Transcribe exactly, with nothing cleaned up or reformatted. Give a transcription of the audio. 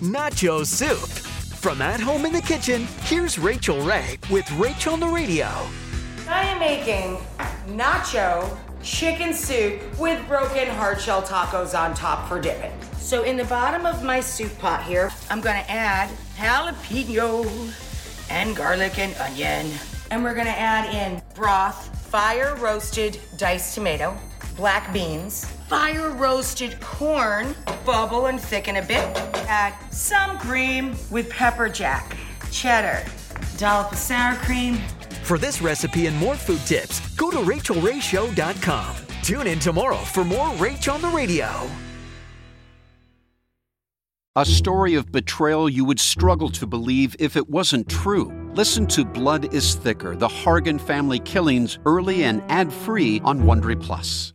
Nacho Soup. From at home in the kitchen, here's Rachael Ray with Rachel on the Radio. I am making nacho chicken soup with broken hard shell tacos on top for dipping. So in the bottom of my soup pot here, I'm gonna add jalapeno and garlic and onion. And we're gonna add in broth, fire roasted diced tomato, black beans, fire roasted corn, bubble and thicken a bit. Add some cream with pepper jack, cheddar, dollop of sour cream. For this recipe and more food tips, go to Rachel Ray Show dot com. Tune in tomorrow for more Rach on the Radio. A story of betrayal you would struggle to believe if it wasn't true. Listen to Blood is Thicker, the Hargan family killings, early and ad-free on Wondery Plus.